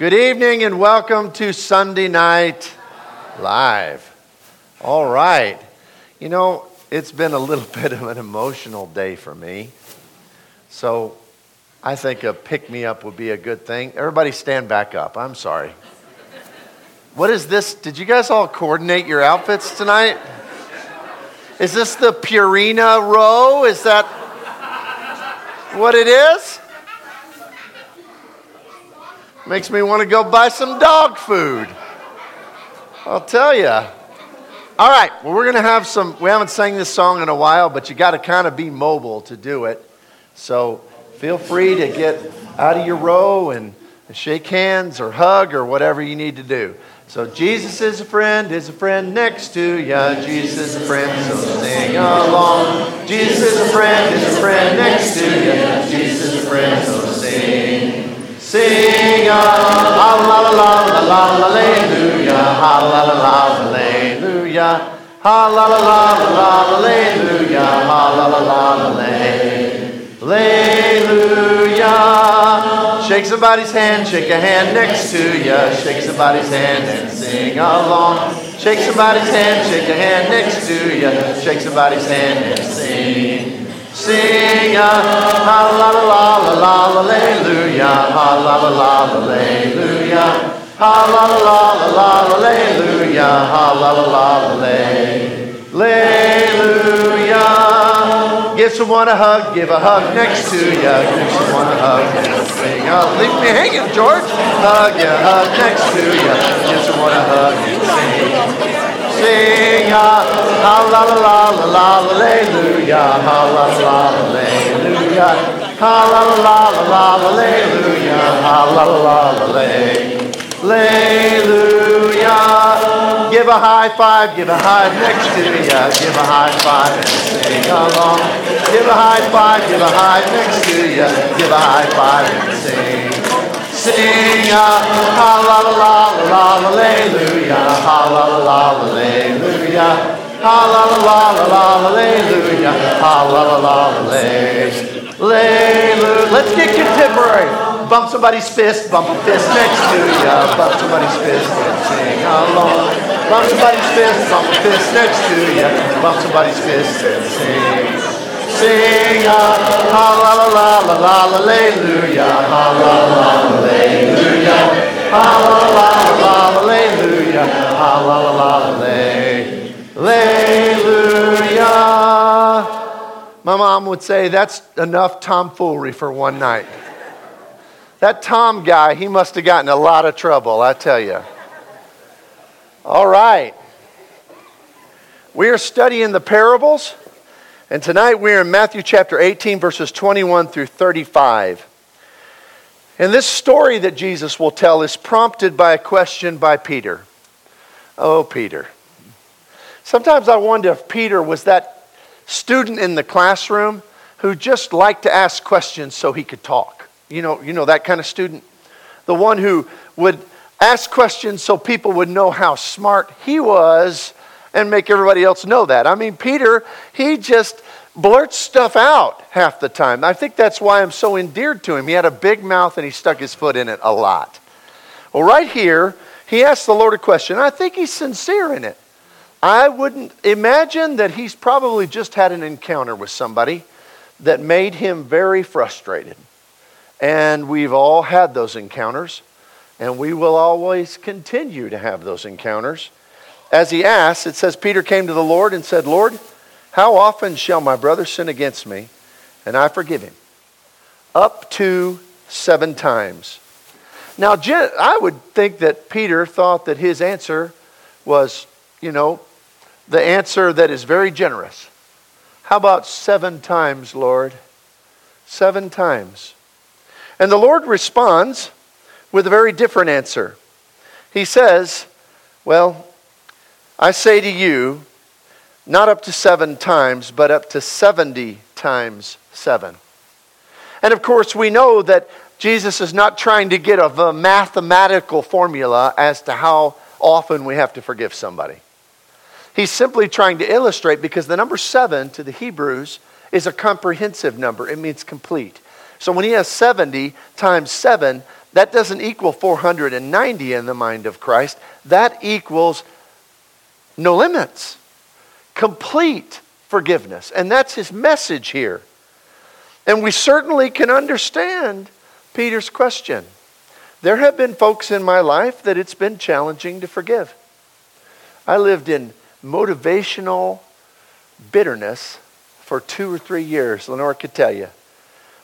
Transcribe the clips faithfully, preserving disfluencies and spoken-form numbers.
Good evening and welcome to Sunday Night Live. All right. You know, it's been a little bit of an emotional day for me. So I think a pick-me-up would be a good thing. Everybody stand back up. I'm sorry. What is this? Did you guys all coordinate your outfits tonight? Is this the Purina row? Is that what it is? Makes me want to go buy some dog food. I'll tell you. All right, well, we're going to have some, we haven't sang this song in a while, but you got to kind of be mobile to do it. So feel free to get out of your row and shake hands or hug or whatever you need to do. So Jesus is a friend, is a friend next to ya. Jesus is a friend, so sing along. Jesus is a friend, is a friend next to ya. Jesus is a friend, so sing. Sing along. La la la la la la, hallelujah. Ha la la la, hallelujah. Ha la la la la, hallelujah. Ha la la la la, hallelujah. Shake somebody's hand, shake a hand next to ya. Shake somebody's hand and sing along. Shake somebody's hand, shake a hand next to ya. Shake somebody's hand and sing. Sing a ha la la la la la hallelujah. Ha la la la la hallelujah. Ha la la la la la hallelujah. Ha la la la la hallelujah. Give someone a hug, give a hug next to ya. Give someone a hug. Sing up, leave me hanging, George. Hug ya, hug next to ya. Give someone a hug and sing. Sing ya, ha la la la la la hallelujah, ha la la la hallelujah, ha la la la la hallelujah, ha la la la hallelujah. Give a high five, give a high next to ya. Give a high five and sing along. Give a high five, give a high next to ya. Give a high five and sing. Sing a ha la la la la hallelujah, ha la la la hallelujah, ha la la la la hallelujah, ha la la la hallelujah. Let's get contemporary. Bump somebody's fist, bump a fist next to ya. Bump somebody's fist and sing along. Bump somebody's fist, bump a fist next to ya. Bump somebody's fist and sing. Sing a ha la la la la la hallelujah, ha la la hallelujah, ha la la la hallelujah, ha la la la hallelujah. My mom would say that's enough tomfoolery for one night. That Tom guy, he must have gotten a lot of trouble, I tell you. All right, we are studying the parables. And tonight we're in Matthew chapter eighteen, verses twenty-one through thirty-five. And this story that Jesus will tell is prompted by a question by Peter. Oh, Peter. Sometimes I wonder if Peter was that student in the classroom who just liked to ask questions so he could talk. You know, you know that kind of student? The one who would ask questions so people would know how smart he was and make everybody else know that. I mean, Peter, he just blurts stuff out half the time. I think that's why I'm so endeared to him. He had a big mouth and he stuck his foot in it a lot. Well, right here, he asked the Lord a question. I think he's sincere in it. I wouldn't imagine that he's probably just had an encounter with somebody that made him very frustrated. And we've all had those encounters, and we will always continue to have those encounters. As he asks, it says, Peter came to the Lord and said, Lord, how often shall my brother sin against me, and I forgive him? Up to seven times. Now, I would think that Peter thought that his answer was, you know, the answer that is very generous. How about seven times, Lord? Seven times. And the Lord responds with a very different answer. He says, well, I say to you, not up to seven times, but up to seventy times seven. And of course, we know that Jesus is not trying to get a mathematical formula as to how often we have to forgive somebody. He's simply trying to illustrate, because the number seven to the Hebrews is a comprehensive number. It means complete. So when he has seventy times seven, That doesn't equal four hundred ninety in the mind of Christ. That equals no limits. Complete forgiveness. And that's his message here. And we certainly can understand Peter's question. There have been folks in my life that it's been challenging to forgive. I lived in motivational bitterness for two or three years. Lenore could tell you.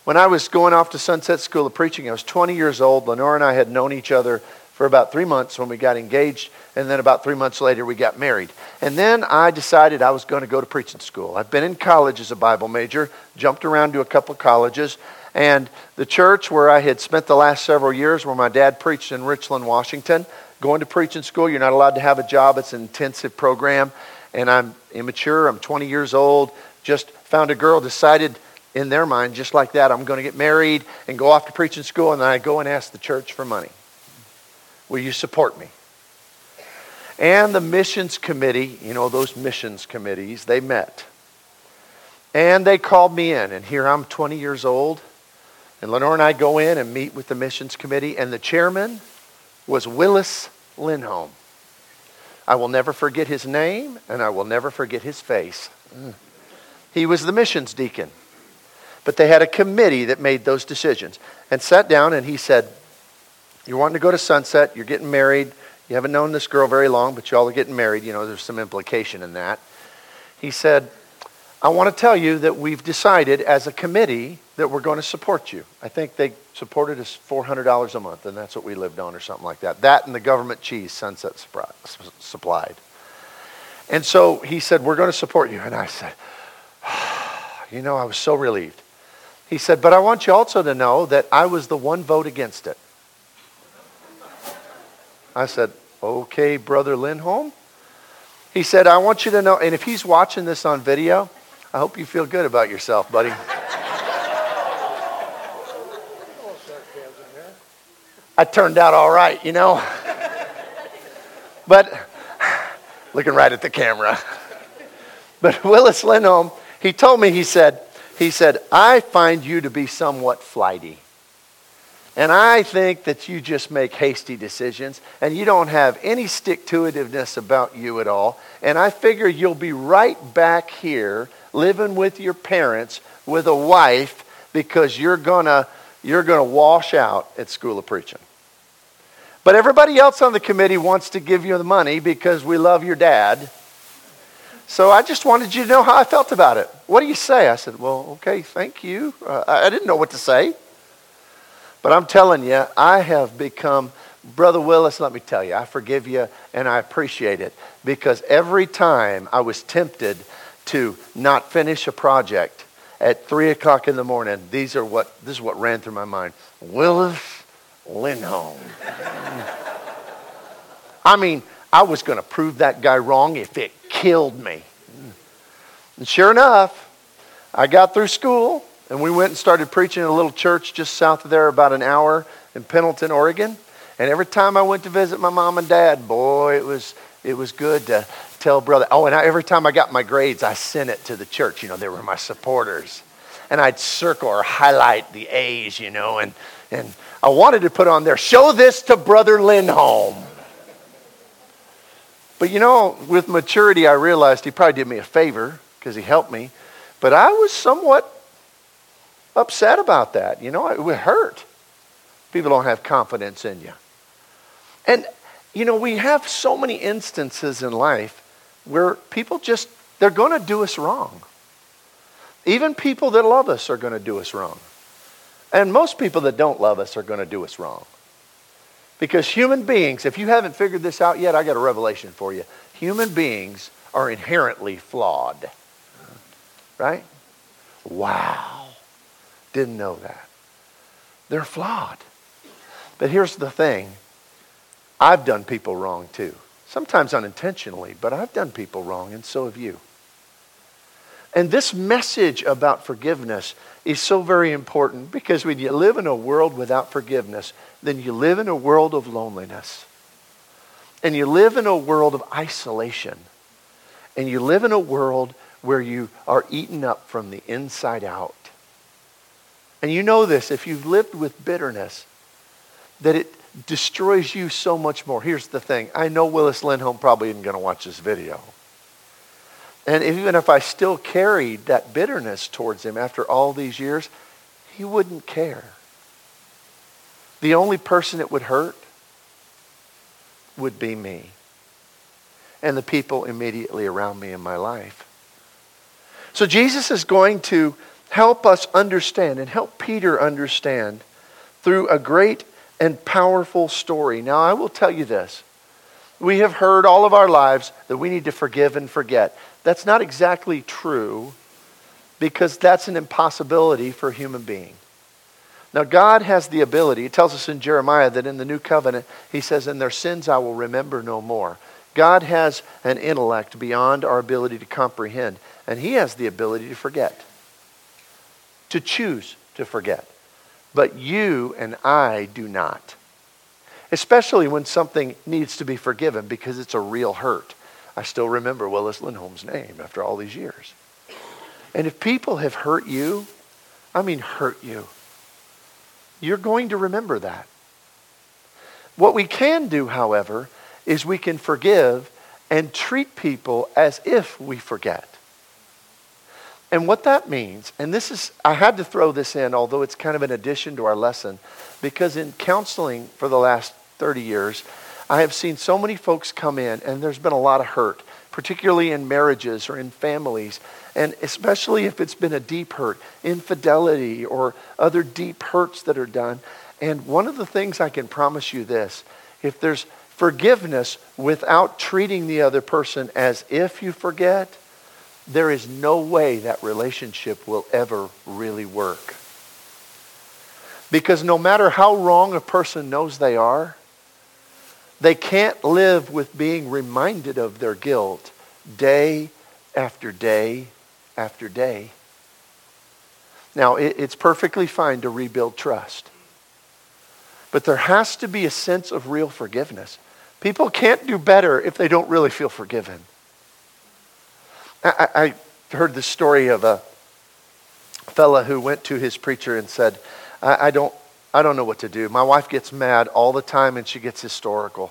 When I was going off to Sunset School of Preaching, I was twenty years old. Lenore and I had known each other for about three months when we got engaged. And then about three months later, we got married. And then I decided I was going to go to preaching school. I've been in college as a Bible major, jumped around to a couple of colleges. And the church where I had spent the last several years, where my dad preached in Richland, Washington, going to preaching school, you're not allowed to have a job. It's an intensive program. And I'm immature. I'm twenty years old. Just found a girl, decided... in their mind, just like that, I'm going to get married and go off to preaching school, and then I go and ask the church for money. Will you support me? And the missions committee, you know, those missions committees, they met. And they called me in, and here I'm twenty years old, and Lenore and I go in and meet with the missions committee, and the chairman was Willis Lindholm. I will never forget his name, and I will never forget his face. He was the missions deacon. But they had a committee that made those decisions and sat down, and he said, you're wanting to go to Sunset, you're getting married, you haven't known this girl very long, but you all are getting married, you know, there's some implication in that. He said, I want to tell you that we've decided as a committee that we're going to support you. I think they supported us four hundred dollars a month, and that's what we lived on or something like that. That and the government cheese Sunset supplied. And so he said, we're going to support you. And I said, you know, I was so relieved. He said, but I want you also to know that I was the one vote against it. I said, okay, Brother Lindholm. He said, I want you to know, and if he's watching this on video, I hope you feel good about yourself, buddy. I turned out all right, you know. But, looking right at the camera. But Willis Lindholm, he told me, he said, He said, I find you to be somewhat flighty. And I think that you just make hasty decisions and you don't have any stick-to-itiveness about you at all. And I figure you'll be right back here living with your parents with a wife because you're gonna you're gonna wash out at School of Preaching. But everybody else on the committee wants to give you the money because we love your dad. So I just wanted you to know how I felt about it. What do you say? I said, well, okay, thank you. Uh, I didn't know what to say. But I'm telling you, I have become, Brother Willis, let me tell you, I forgive you and I appreciate it. Because every time I was tempted to not finish a project at three o'clock in the morning, these are what this is what ran through my mind. Willis Lindholm. I mean, I was going to prove that guy wrong if it killed me. And sure enough, I got through school and we went and started preaching in a little church just south of there, about an hour in Pendleton, Oregon. And every time I went to visit my mom and dad, boy, it was it was good to tell brother. Oh, and I, every time I got my grades, I sent it to the church. You know, they were my supporters. And I'd circle or highlight the A's, you know, and, and I wanted to put on there, show this to Brother Lindholm. But you know, with maturity, I realized he probably did me a favor because he helped me. But I was somewhat upset about that. You know, it would hurt. People don't have confidence in you. And, you know, we have so many instances in life where people just, they're going to do us wrong. Even people that love us are going to do us wrong. And most people that don't love us are going to do us wrong. Because human beings, if you haven't figured this out yet, I got a revelation for you. Human beings are inherently flawed. Right? Wow. Didn't know that. They're flawed. But here's the thing. I've done people wrong too. Sometimes unintentionally, but I've done people wrong and so have you. And this message about forgiveness is so very important because when you live in a world without forgiveness, then you live in a world of loneliness. And you live in a world of isolation. And you live in a world where you are eaten up from the inside out. And you know this if you've lived with bitterness. that it destroys you so much more. Here's the thing. I know Willis Lindholm probably isn't going to watch this video. And even if I still carried that bitterness towards him after all these years, he wouldn't care. The only person it would hurt would be me and the people immediately around me in my life. So Jesus is going to help us understand and help Peter understand through a great and powerful story. Now, I will tell you this. We have heard all of our lives that we need to forgive and forget. That's not exactly true, because that's an impossibility for a human being. Now, God has the ability. It tells us in Jeremiah that in the new covenant, he says, "In their sins I will remember no more." God has an intellect beyond our ability to comprehend, and he has the ability to forget, to choose to forget. But you and I do not. Especially when something needs to be forgiven because it's a real hurt. I still remember Willis Lindholm's name after all these years. And if people have hurt you, I mean hurt you, you're going to remember that. What we can do, however, is we can forgive and treat people as if we forget. And what that means, and this is, I had to throw this in, although it's kind of an addition to our lesson, because in counseling for the last thirty years, I have seen so many folks come in, and there's been a lot of hurt, particularly in marriages or in families, and especially if it's been a deep hurt, infidelity or other deep hurts that are done. And one of the things I can promise you this, if there's forgiveness without treating the other person as if you forget, there is no way that relationship will ever really work. Because no matter how wrong a person knows they are, they can't live with being reminded of their guilt day after day after day. Now, it, it's perfectly fine to rebuild trust. But there has to be a sense of real forgiveness. People can't do better if they don't really feel forgiven. I, I heard the story of a fella who went to his preacher and said, I, I don't I don't know what to do. My wife gets mad all the time and she gets historical.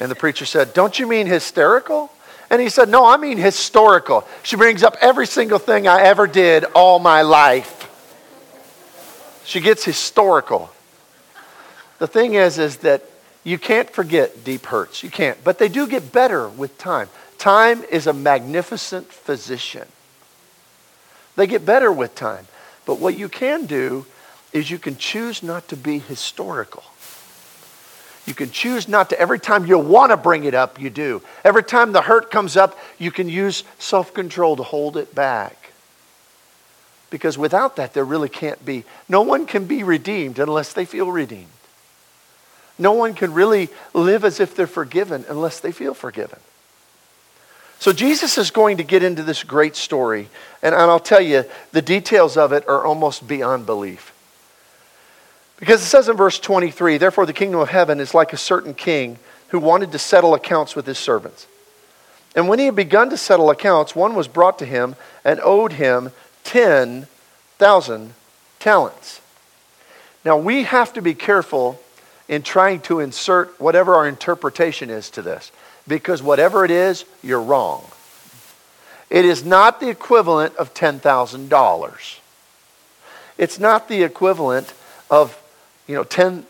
And the preacher said, "Don't you mean hysterical?" And he said, "No, I mean historical. She brings up every single thing I ever did all my life. She gets historical." The thing is, is that you can't forget deep hurts. You can't. But they do get better with time. Time is a magnificent physician. They get better with time. But what you can do is you can choose not to be historical. You can choose not to, every time you want to bring it up, you do. Every time the hurt comes up, you can use self-control to hold it back. Because without that, there really can't be, no one can be redeemed unless they feel redeemed. No one can really live as if they're forgiven unless they feel forgiven. So Jesus is going to get into this great story, and I'll tell you, the details of it are almost beyond belief. Because it says in verse twenty-three, "Therefore the kingdom of heaven is like a certain king who wanted to settle accounts with his servants. And when he had begun to settle accounts, one was brought to him and owed him ten thousand talents." Now we have to be careful in trying to insert whatever our interpretation is to this. Because whatever it is, you're wrong. It is not the equivalent of ten thousand dollars. It's not the equivalent of, you know, ten,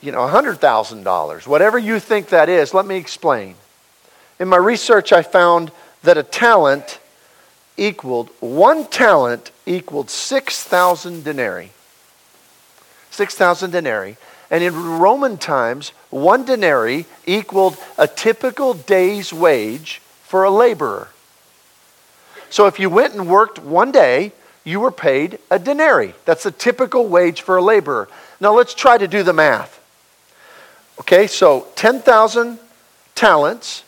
you know, one hundred thousand dollars. Whatever you think that is, let me explain. In my research, I found that a talent equaled, one talent equaled six thousand denarii. six thousand denarii. And in Roman times, one denarii equaled a typical day's wage for a laborer. So if you went and worked one day, you were paid a denarii. That's the typical wage for a laborer. Now let's try to do the math. Okay, so ten thousand talents.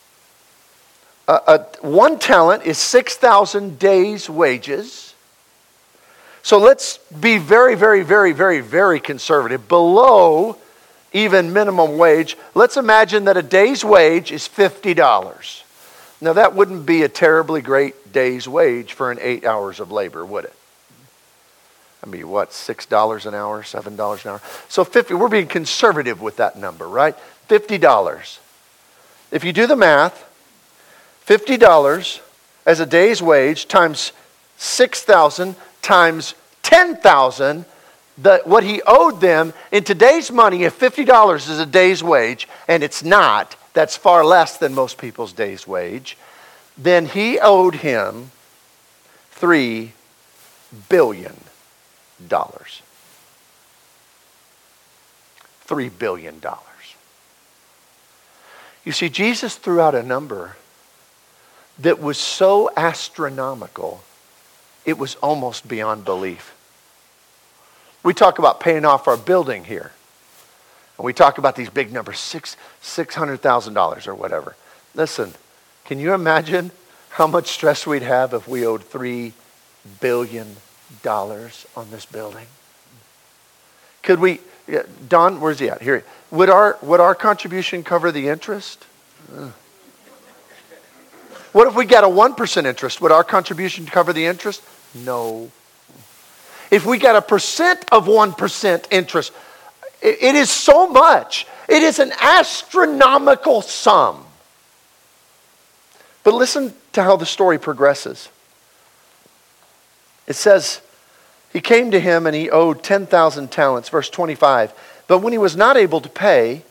Uh, uh, one talent is six thousand days' wages. So let's be very, very, very, very, very conservative. Below even minimum wage, let's imagine that a day's wage is fifty dollars. Now that wouldn't be a terribly great day's wage for an eight hours of labor, would it? I mean, what, six dollars an hour, seven dollars an hour? So fifty, we're being conservative with that number, right? fifty dollars. If you do the math, fifty dollars as a day's wage times six thousand times ten thousand, what he owed them in today's money, if fifty dollars is a day's wage, and it's not, that's far less than most people's day's wage, then he owed him three billion dollars. three billion dollars. You see, Jesus threw out a number that was so astronomical, it was almost beyond belief. We talk about paying off our building here. And we talk about these big numbers, six, six hundred thousand dollars or whatever. Listen, can you imagine how much stress we'd have if we owed three billion dollars on this building? Could we, yeah, Don, where's he at? Here. Would our, would our contribution cover the interest? Ugh. What if we got a one percent interest? Would our contribution cover the interest? No. If we got a percent of one percent interest, it is so much. It is an astronomical sum. But listen to how the story progresses. It says, he came to him and he owed ten thousand talents, verse twenty-five. But when he was not able to pay,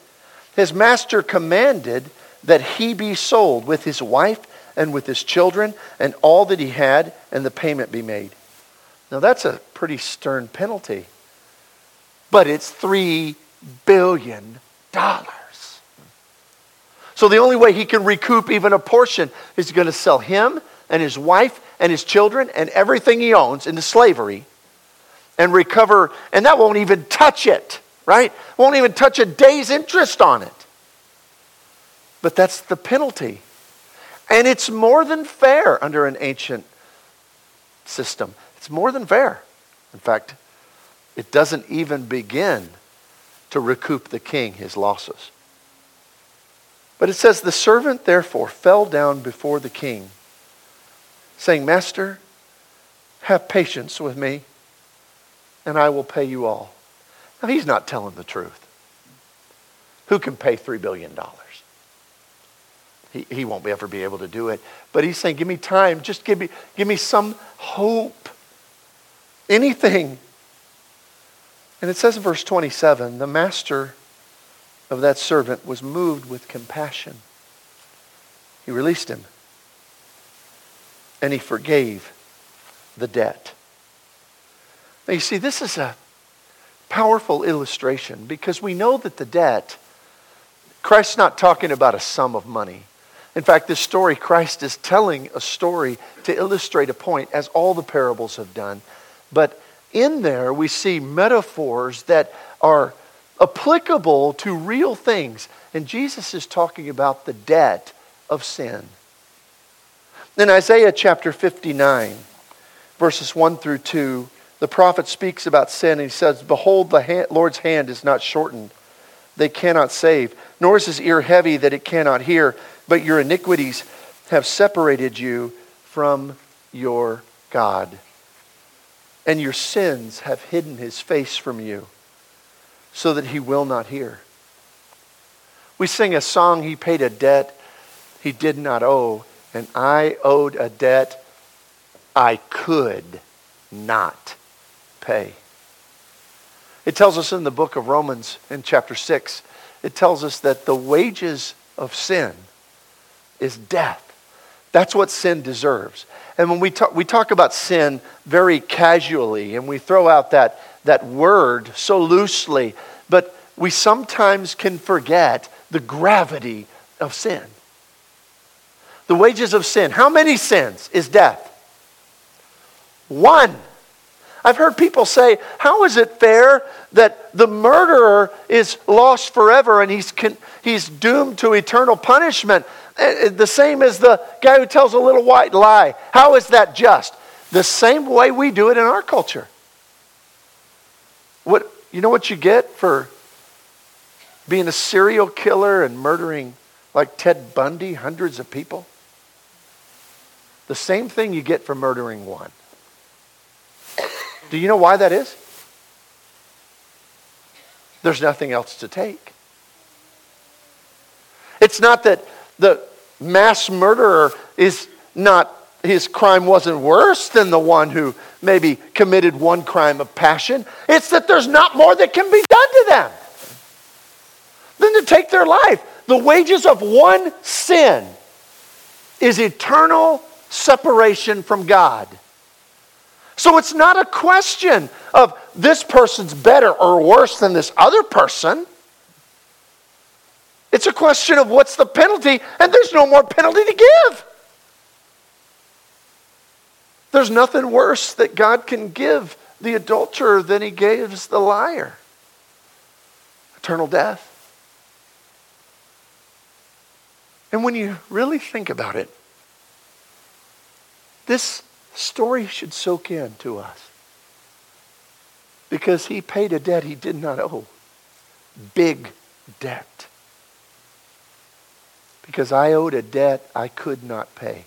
his master commanded that he be sold with his wife and with his children and all that he had, and the payment be made. Now that's a pretty stern penalty. But it's three billion dollars. So the only way he can recoup even a portion is going to sell him and his wife and his children and everything he owns into slavery and recover. And that won't even touch it, right? Won't even touch a day's interest on it. But that's the penalty. And it's more than fair under an ancient system. It's more than fair. In fact, it doesn't even begin to recoup the king his losses. But it says, the servant therefore fell down before the king, saying, Master, have patience with me, and I will pay you all. Now, he's not telling the truth. Who can pay three billion dollars? He, he won't ever be able to do it. But he's saying, give me time. Just give me, give me some hope. Anything. And it says in verse twenty-seven, the master of that servant was moved with compassion. He released him. And he forgave the debt. Now you see, this is a powerful illustration, because we know that the debt, Christ's not talking about a sum of money. In fact, this story, Christ is telling a story to illustrate a point, as all the parables have done. But in there, we see metaphors that are applicable to real things. And Jesus is talking about the debt of sin. In Isaiah chapter fifty-nine, verses one through two, the prophet speaks about sin and he says, Behold, the Lord's hand is not shortened, they cannot save, nor is his ear heavy that it cannot hear, but your iniquities have separated you from your God. And your sins have hidden his face from you so that he will not hear. We sing a song, he paid a debt he did not owe, and I owed a debt I could not pay. It tells us in the book of Romans in chapter six, it tells us that the wages of sin is death. That's what sin deserves. And when we talk, we talk about sin very casually, and we throw out that, that word so loosely, but we sometimes can forget the gravity of sin. The wages of sin. How many sins is death? One. I've heard people say, how is it fair that the murderer is lost forever and he's con- he's doomed to eternal punishment? The same as the guy who tells a little white lie. How is that just? The same way we do it in our culture. What, you know what you get for being a serial killer and murdering, like Ted Bundy, hundreds of people? The same thing you get for murdering one. Do you know why that is? There's nothing else to take. It's not that the mass murderer is not, his crime wasn't worse than the one who maybe committed one crime of passion. It's that there's not more that can be done to them than to take their life. The wages of one sin is eternal separation from God. So it's not a question of this person's better or worse than this other person. It's a question of what's the penalty, and there's no more penalty to give. There's nothing worse that God can give the adulterer than he gives the liar. Eternal death. And when you really think about it, this story should soak in to us. Because he paid a debt he did not owe. Big debt. Because I owed a debt I could not pay.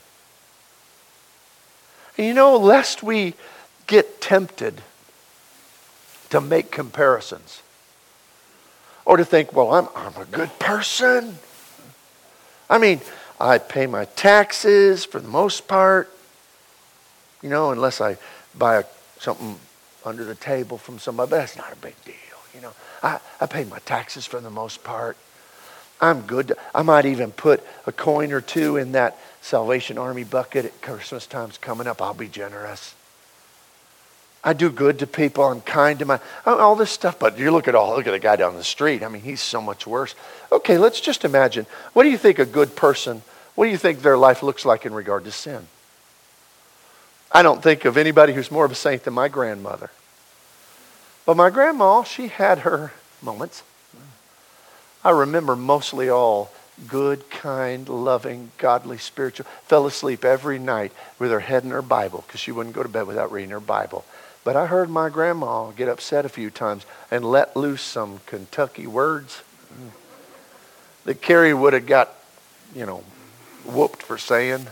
And you know, lest we get tempted to make comparisons or to think, well, I'm, I'm a good person. I mean, I pay my taxes for the most part, you know, unless I buy a, something under the table from somebody, but that's not a big deal, you know. I, I pay my taxes for the most part. I'm good. I might even put a coin or two in that Salvation Army bucket at Christmas time's coming up. I'll be generous. I do good to people. I'm kind to my, all this stuff. But you look at all, look at the guy down the street. I mean, he's so much worse. Okay, let's just imagine. What do you think a good person, what do you think their life looks like in regard to sin? I don't think of anybody who's more of a saint than my grandmother. But my grandma, she had her moments. I remember mostly all good, kind, loving, godly, spiritual. Fell asleep every night with her head in her Bible because she wouldn't go to bed without reading her Bible. But I heard my grandma get upset a few times and let loose some Kentucky words that Carrie would have got, you know, whooped for saying.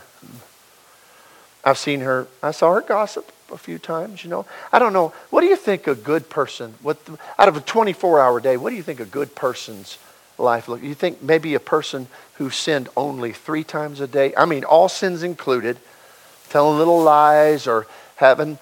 I've seen her, I saw her gossip a few times, you know. I don't know. What do you think a good person, what the, out of a twenty-four hour day, what do you think a good person's life look? You think maybe a person who sinned only three times a day, I mean all sins included, telling little lies or having,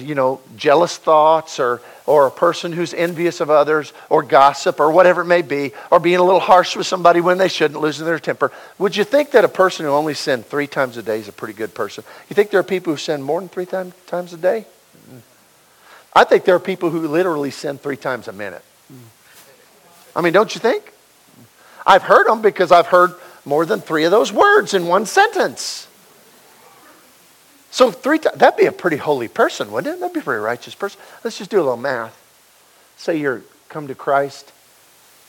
you know, jealous thoughts, or or a person who's envious of others or gossip or whatever it may be, or being a little harsh with somebody when they shouldn't, losing their temper. Would you think that a person who only sinned three times a day is a pretty good person? You think there are people who sin more than three time, times a day? I think there are people who literally sin three times a minute. I mean, don't you think? I've heard them because I've heard more than three of those words in one sentence. So three times, that'd be a pretty holy person, wouldn't it? That'd be a pretty righteous person. Let's just do a little math. Say you're come to Christ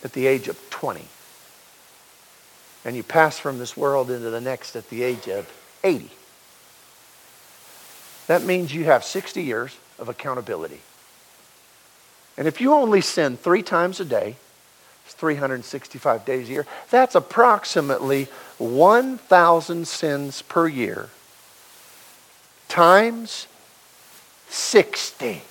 at the age of twenty. And you pass from this world into the next at the age of eighty. That means you have sixty years of accountability. And if you only sin three times a day, it's three hundred sixty-five days a year, that's approximately one thousand sins per year. Times sixty.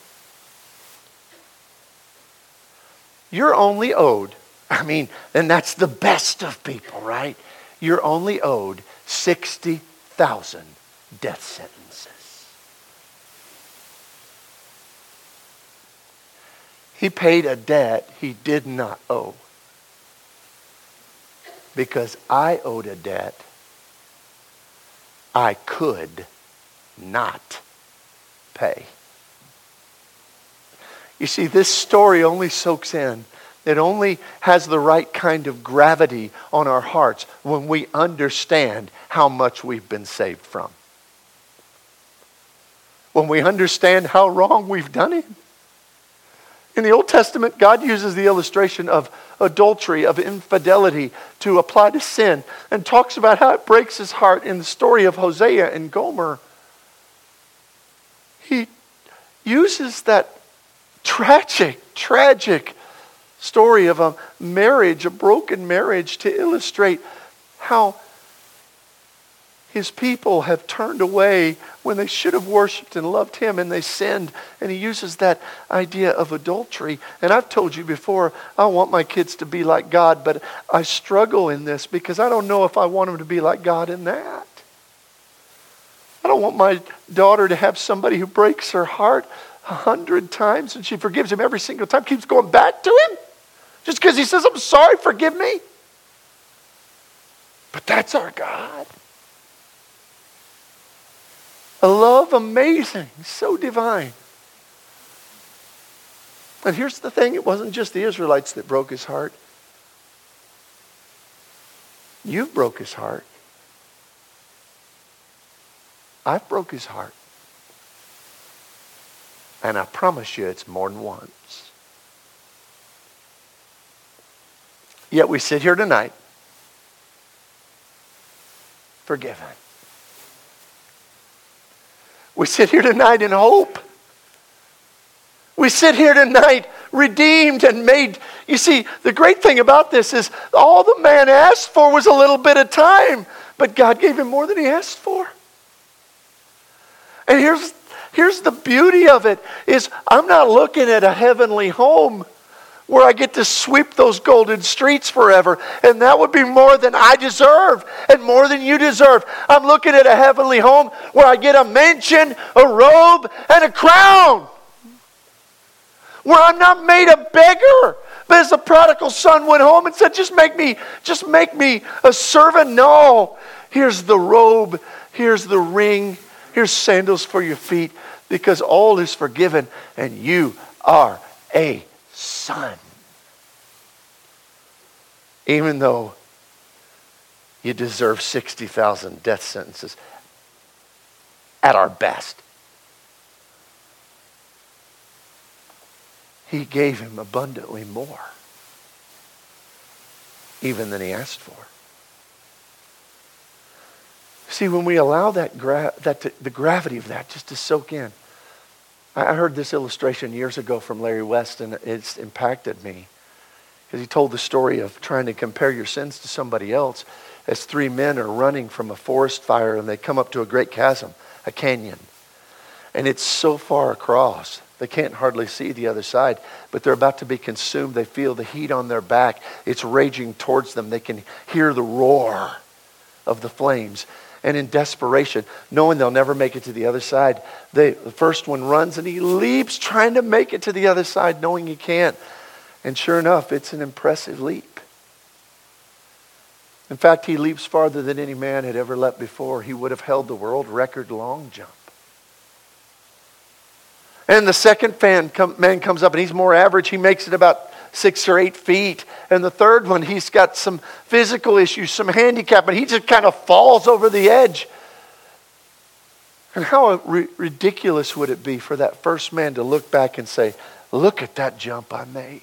You're only owed, I mean, and that's the best of people, right? You're only owed sixty thousand death sentences. He paid a debt he did not owe. Because I owed a debt I could not pay. You see, this story only soaks in. It only has the right kind of gravity on our hearts when we understand how much we've been saved from. When we understand how wrong we've done it. In the Old Testament, God uses the illustration of adultery, of infidelity, to apply to sin, and talks about how it breaks his heart in the story of Hosea and Gomer. He uses that tragic, tragic story of a marriage, a broken marriage, to illustrate how His people have turned away when they should have worshiped and loved him, and they sinned. And he uses that idea of adultery. And I've told you before, I want my kids to be like God, but I struggle in this because I don't know if I want them to be like God in that. I don't want my daughter to have somebody who breaks her heart a hundred times and she forgives him every single time, keeps going back to him just because he says, I'm sorry, forgive me. But that's our God. A love amazing, so divine. And here's the thing, it wasn't just the Israelites that broke his heart. You broke his heart. I broke his heart. And I promise you it's more than once. Yet we sit here tonight forgiven. We sit here tonight in hope. We sit here tonight redeemed and made. You see, the great thing about this is all the man asked for was a little bit of time, but God gave him more than he asked for. And here's, here's the beauty of it, is I'm not looking at a heavenly home where I get to sweep those golden streets forever. And that would be more than I deserve and more than you deserve. I'm looking at a heavenly home where I get a mansion, a robe, and a crown. Where I'm not made a beggar. But as the prodigal son went home and said, just make me, just make me a servant. No, here's the robe, here's the ring, here's sandals for your feet. Because all is forgiven and you are a son, even though you deserve sixty thousand death sentences at our best. He gave him abundantly more, even than he asked for. See, when we allow that, gra- that to, the gravity of that just to soak in. I heard this illustration years ago from Larry West, and it's impacted me. Because he told the story of trying to compare your sins to somebody else as three men are running from a forest fire and they come up to a great chasm, a canyon. And it's so far across, they can't hardly see the other side, but they're about to be consumed. They feel the heat on their back. It's raging towards them. They can hear the roar of the flames. And in desperation, knowing they'll never make it to the other side, they, the first one runs and he leaps trying to make it to the other side, knowing he can't. And sure enough, it's an impressive leap. In fact, he leaps farther than any man had ever leapt before. He would have held the world record long jump. And the second fan come, man comes up and he's more average. He makes it about six or eight feet. And the third one, he's got some physical issues, some handicap, and he just kind of falls over the edge. And how ri- ridiculous would it be for that first man to look back and say, look at that jump I made.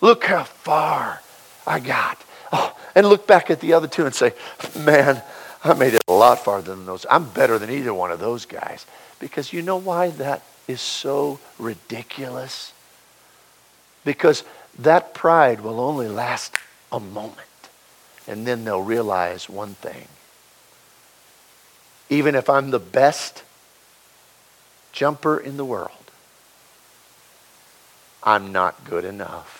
Look how far I got. Oh, and look back at the other two and say, man, I made it a lot farther than those. I'm better than either one of those guys. Because you know why that is so ridiculous? Because that pride will only last a moment. And then they'll realize one thing. Even if I'm the best jumper in the world, I'm not good enough.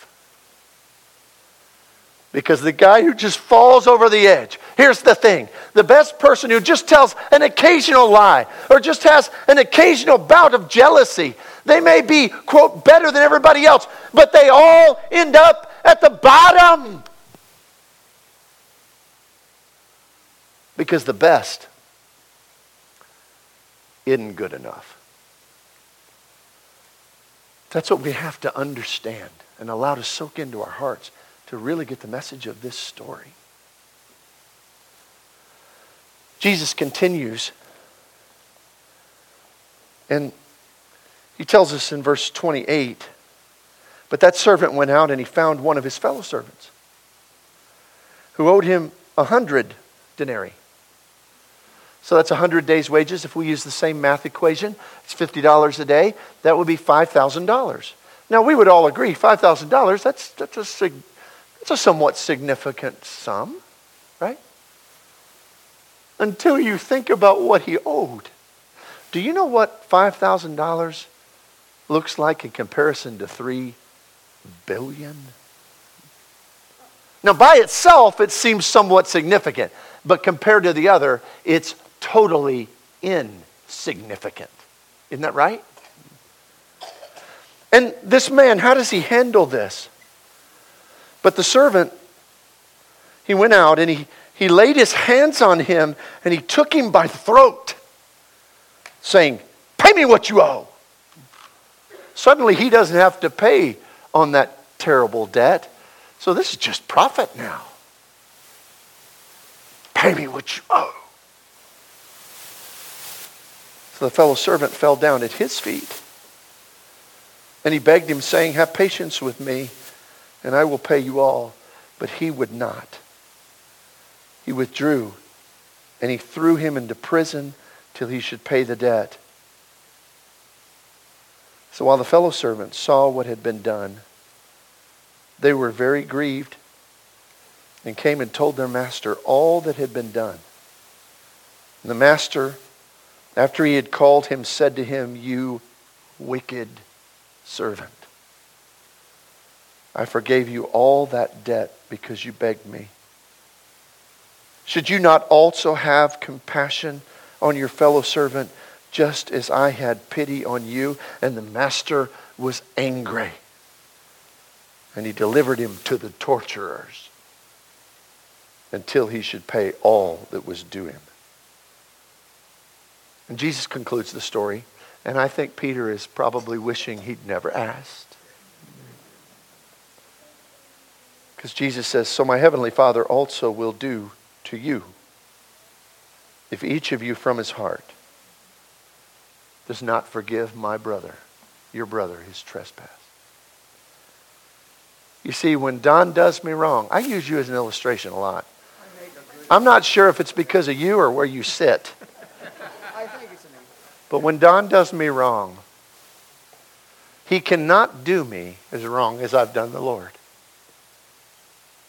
Because the guy who just falls over the edge, here's the thing, the best person who just tells an occasional lie or just has an occasional bout of jealousy, they may be, quote, better than everybody else, but they all end up at the bottom. Because the best isn't good enough. That's what we have to understand and allow to soak into our hearts to really get the message of this story. Jesus continues, and he tells us in verse twenty-eight, but that servant went out and he found one of his fellow servants who owed him a hundred denarii. So that's a hundred days' wages. If we use the same math equation, it's fifty dollars a day. That would be five thousand dollars. Now we would all agree, five thousand dollars, that's, that's a significant... It's a somewhat significant sum, right? until you think about what he owed. Do you know what five thousand dollars looks like in comparison to three billion dollars? Now, by itself, it seems somewhat significant, but compared to the other, it's totally insignificant. Isn't that right? And this man, how does he handle this? But the servant, he went out and he, he laid his hands on him and he took him by the throat, saying, "Pay me what you owe." Suddenly, he doesn't have to pay on that terrible debt. So this is just profit now. Pay me what you owe. So the fellow servant fell down at his feet. And he begged him, saying, "Have patience with me, and I will pay you all." But he would not. He withdrew, and he threw him into prison till he should pay the debt. So while the fellow servants saw what had been done, they were very grieved and came and told their master all that had been done. And the master, after he had called him, said to him, "You wicked servant, I forgave you all that debt because you begged me. Should you not also have compassion on your fellow servant, just as I had pity on you?" And the master was angry, and he delivered him to the torturers until he should pay all that was due him. And Jesus concludes the story, and I think Peter is probably wishing he'd never asked. Because Jesus says, "So my heavenly Father also will do to you, if each of you from his heart does not forgive my brother, your brother, his trespass." You see, when Don does me wrong, I use you as an illustration a lot. I'm not sure if it's because of you or where you sit. But when Don does me wrong, he cannot do me as wrong as I've done the Lord.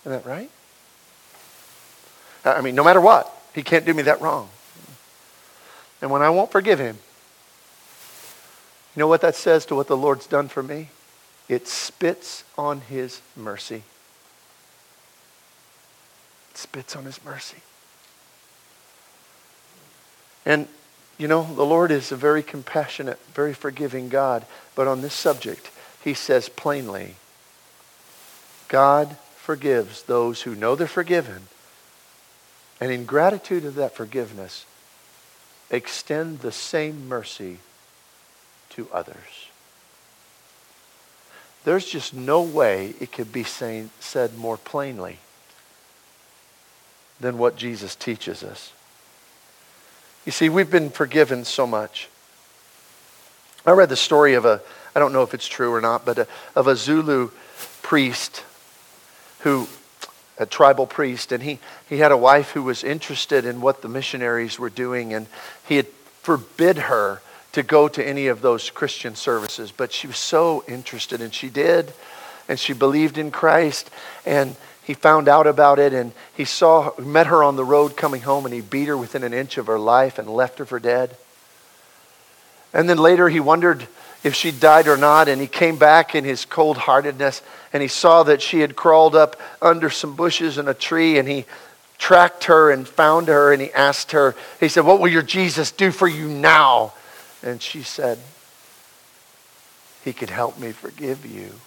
Isn't that right? I mean, no matter what, he can't do me that wrong. And when I won't forgive him, you know what that says to what the Lord's done for me? It spits on his mercy. It spits on his mercy. And, you know, the Lord is a very compassionate, very forgiving God. But on this subject, he says plainly, God forgives those who know they're forgiven, and in gratitude of that forgiveness, extend the same mercy to others. There's just no way it could be saying, said more plainly than what Jesus teaches us. You see, we've been forgiven so much. I read the story of a, I don't know if it's true or not, but a, of a Zulu priest who, a tribal priest, and he, he had a wife who was interested in what the missionaries were doing, and he had forbid her to go to any of those Christian services, but she was so interested, and she did, and she believed in Christ, and he found out about it, and he saw, met her on the road coming home, and he beat her within an inch of her life and left her for dead. And then later he wondered if she died or not, and he came back in his cold-heartedness, and he saw that she had crawled up under some bushes and a tree, and he tracked her and found her, and he asked her, he said, "What will your Jesus do for you now?" And she said, "He could help me forgive you."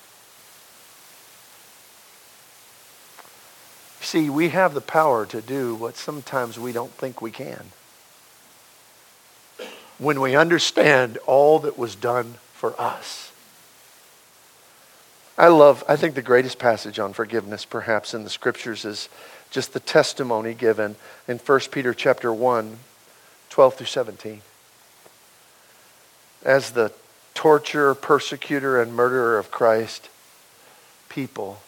See, we have the power to do what sometimes we don't think we can, when we understand all that was done for us. I love, I think the greatest passage on forgiveness perhaps in the scriptures is just the testimony given in First Peter chapter one, twelve through seventeen. As the torturer, persecutor, and murderer of Christ, people.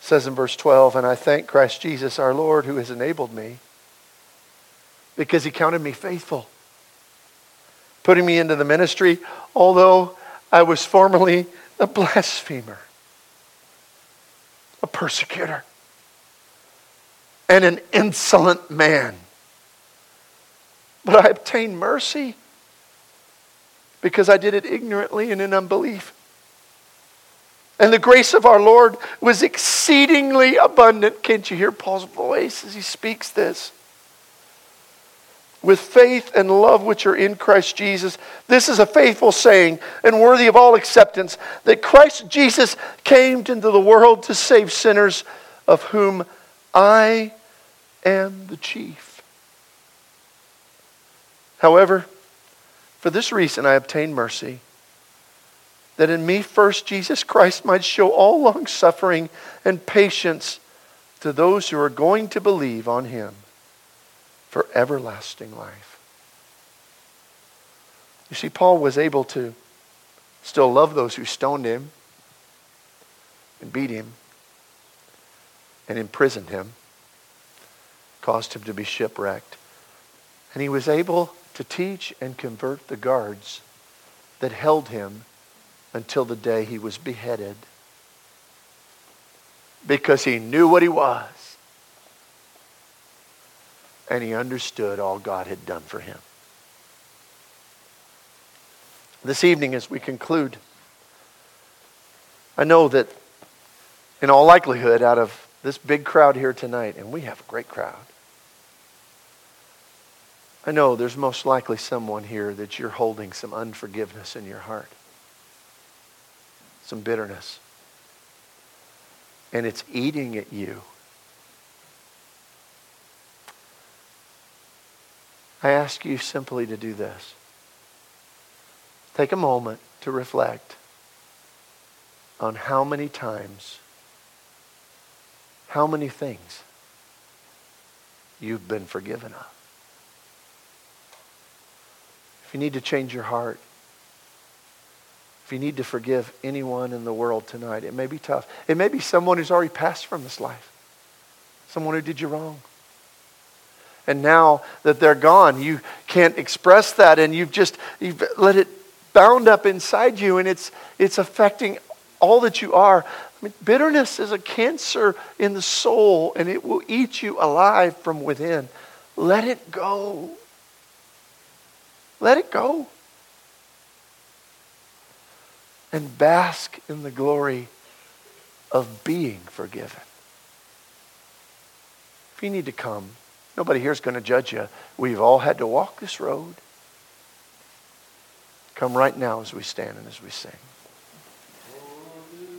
It says in verse twelve, "And I thank Christ Jesus our Lord, who has enabled me, because he counted me faithful, putting me into the ministry, although I was formerly a blasphemer, a persecutor, and an insolent man. but I obtained mercy because I did it ignorantly and in unbelief. And the grace of our Lord was exceedingly abundant. Can't you hear Paul's voice as he speaks this? With faith and love which are in Christ Jesus. This is a faithful saying and worthy of all acceptance, that Christ Jesus came into the world to save sinners, of whom I am the chief. However, for this reason I obtained mercy, that in me first Jesus Christ might show all long-suffering and patience to those who are going to believe on him for everlasting life. You see, Paul was able to still love those who stoned him and beat him and imprisoned him, caused him to be shipwrecked. And he was able to teach and convert the guards that held him until the day he was beheaded, because he knew what he was. And he understood all God had done for him. This evening, as we conclude, I know that in all likelihood, out of this big crowd here tonight, and we have a great crowd, I know there's most likely someone here that you're holding some unforgiveness in your heart, some bitterness, and it's eating at you. I ask you simply to do this. Take a moment to reflect on how many times, how many things you've been forgiven of. If you need to change your heart, if you need to forgive anyone in the world tonight, it may be tough. It may be someone who's already passed from this life, someone who did you wrong. And now that they're gone, you can't express that, and you've just you've let it bound up inside you, and it's it's affecting all that you are. I mean, bitterness is a cancer in the soul, and it will eat you alive from within. Let it go. Let it go. And bask in the glory of being forgiven. If you need to come, nobody here is going to judge you. We've all had to walk this road. Come right now as we stand and as we sing.